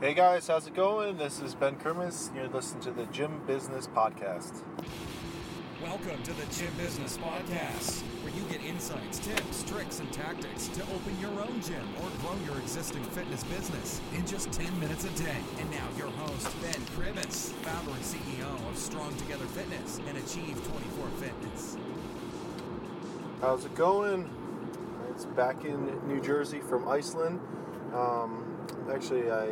Hey guys, how's it going? This is Ben Kermis, and you're listening to the Gym Business Podcast. Welcome to the Gym Business Podcast, where you get insights, tips, tricks, and tactics to open your own gym or grow your existing fitness business in just 10 minutes a day. And now your host, Ben Kermis, founder and CEO of Strong Together Fitness and Achieve24 Fitness. How's it going? It's back in New Jersey from Iceland. Actually, I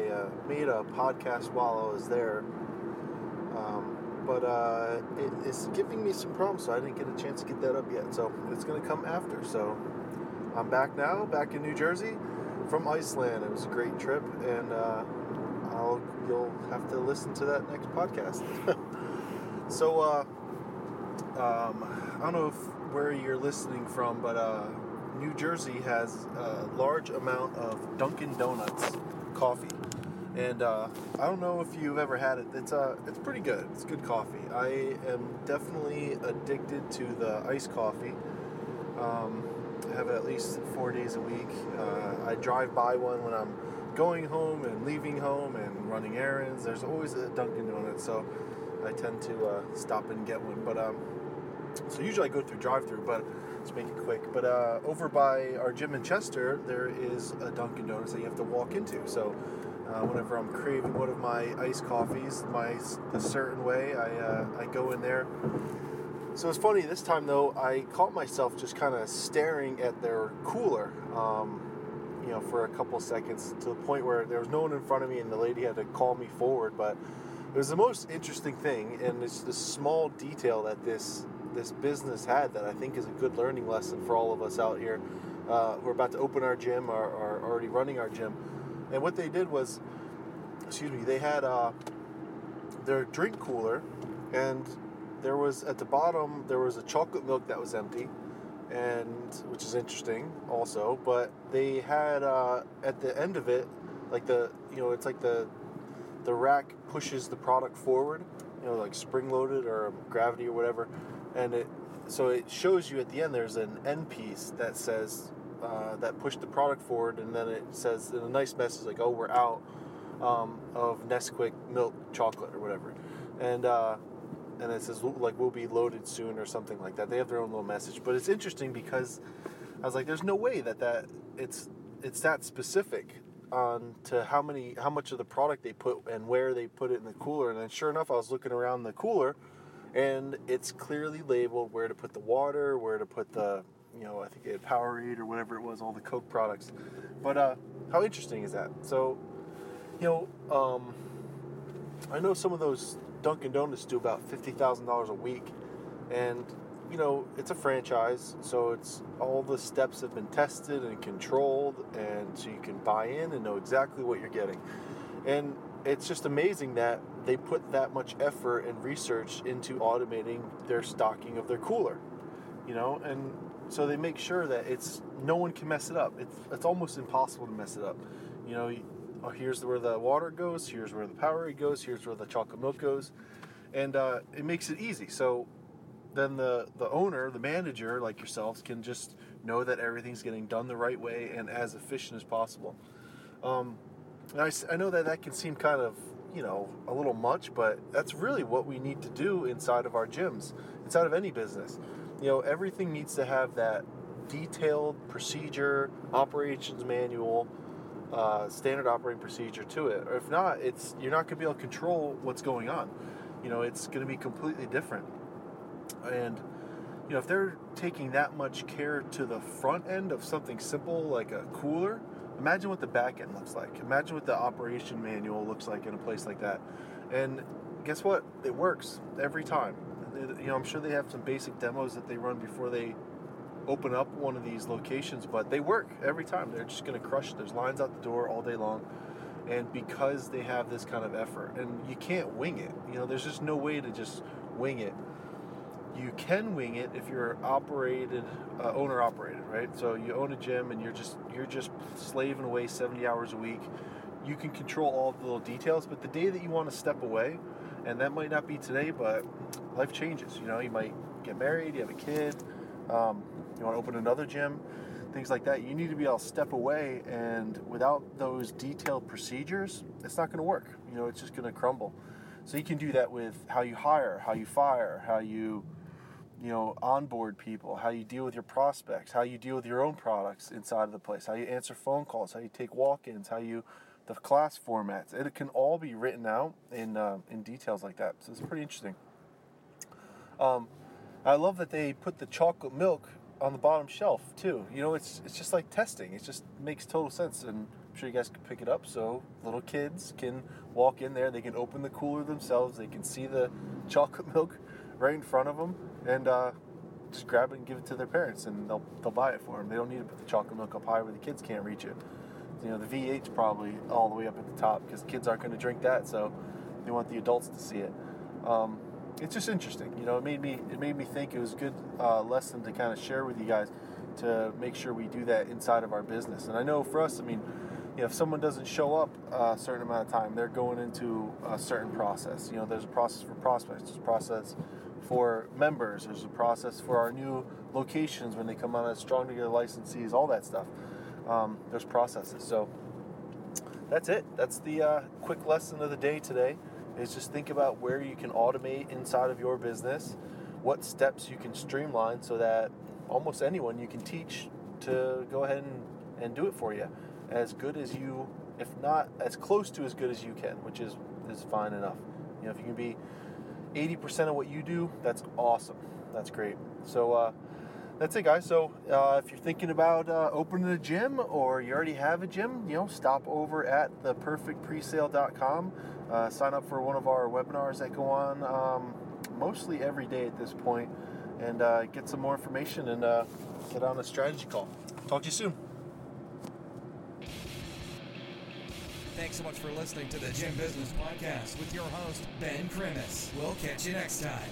made a podcast while I was there, but it's giving me some problems, so I didn't get a chance to get that up yet, so it's going to come after. So I'm back now, back in New Jersey from Iceland. It was a great trip, and you'll have to listen to that next podcast. So I don't know where you're listening from, but New Jersey has a large amount of Dunkin Donuts coffee, and I don't know if you've ever had it. It's pretty good. It's good coffee. I am definitely addicted to the iced coffee. I have it at least 4 days a week. I drive by one when I'm going home and leaving home and running errands. There's always a Dunkin Donuts, so I tend to stop and get one. So usually I go through drive-through, but let's make it quick. But over by our gym in Chester, there is a Dunkin' Donuts that you have to walk into. So whenever I'm craving one of my iced coffees, a certain way, I go in there. So it's funny this time though. I caught myself just kind of staring at their cooler, for a couple seconds, to the point where there was no one in front of me, and the lady had to call me forward. But it was the most interesting thing, and it's the small detail that this business had that I think is a good learning lesson for all of us out here who are about to open our gym or are already running our gym. And what they did was, they had their drink cooler, and there was at the bottom a chocolate milk that was empty, and which is interesting also. But they had at the end of it, like it's like the rack pushes the product forward, like spring loaded or gravity or whatever. And it shows you at the end there's an end piece that says that pushed the product forward, and then it says in a nice message like, "Oh, we're out of Nesquik milk chocolate," or whatever, and it says like, "We'll be loaded soon," or something like that. They have their own little message, but it's interesting because I was like, "There's no way that it's that specific on to how much of the product they put and where they put it in the cooler." And then sure enough, I was looking around the cooler, and it's clearly labeled where to put the water, where to put the, I think they had Powerade or whatever it was, all the Coke products. But how interesting is that? So, I know some of those Dunkin' Donuts do about $50,000 a week. And, it's a franchise, so it's all the steps have been tested and controlled, and so you can buy in and know exactly what you're getting. And it's just amazing that they put that much effort and research into automating their stocking of their cooler, and so they make sure that no one can mess it up. It's almost impossible to mess it up. Here's where the water goes, here's where the Powerade goes, here's where the chocolate milk goes, and it makes it easy. So then the owner, the manager, like yourselves, can just know that everything's getting done the right way and as efficient as possible. And I know that can seem kind of, a little much, but that's really what we need to do inside of our gyms, inside of any business. Everything needs to have that detailed procedure, operations manual, standard operating procedure to it. Or if not, you're not going to be able to control what's going on. It's going to be completely different. And, if they're taking that much care to the front end of something simple like a cooler, imagine what the back end looks like. Imagine what the operation manual looks like in a place like that. And guess what? It works every time. I'm sure they have some basic demos that they run before they open up one of these locations, but they work every time. They're just going to crush it. There's lines out the door all day long. And because they have this kind of effort, and you can't wing it. There's just no way to just wing it. You can wing it if you're owner-operated, right? So you own a gym and you're just slaving away 70 hours a week. You can control all the little details, but the day that you want to step away, and that might not be today, but life changes. You might get married, you have a kid, you want to open another gym. things like that. You need to be able to step away, and without those detailed procedures, it's not going to work. You know, it's just going to crumble. So you can do that with how you hire, how you fire, how you onboard people, how you deal with your prospects, how you deal with your own products inside of the place, how you answer phone calls, how you take walk-ins, the class formats. It can all be written out in details like that. So it's pretty interesting. I love that they put the chocolate milk on the bottom shelf too. You know, it's just like testing. It just makes total sense, and I'm sure you guys can pick it up. So little kids can walk in there. They can open the cooler themselves. They can see the chocolate milk right in front of them, and just grab it and give it to their parents, and they'll buy it for them. They don't need to put the chocolate milk up high where the kids can't reach it. You know, the V8's probably all the way up at the top because kids aren't going to drink that, so they want the adults to see it. It's just interesting. You know, it made me think it was a good lesson to kind of share with you guys to make sure we do that inside of our business. And I know for us, I mean, you know, if someone doesn't show up a certain amount of time, they're going into a certain process. You know, there's a process for prospects, there's a process for members, there's a process for our new locations when they come on as Strong Together licensees, all that stuff. There's processes. So that's it. That's the quick lesson of the day today, is just think about where you can automate inside of your business, what steps you can streamline so that almost anyone you can teach to go ahead and do it for you as good as you, if not as close to as good as you can, which is fine enough. You know, if you can be 80% of what you do, that's awesome. That's great. So, that's it, guys. So if you're thinking about opening a gym, or you already have a gym, you know, stop over at theperfectpresale.com. Sign up for one of our webinars that go on mostly every day at this point, and get some more information and get on a strategy call. Talk to you soon. Thanks so much for listening to the Gym Business Podcast with your host, Ben Kermis. We'll catch you next time.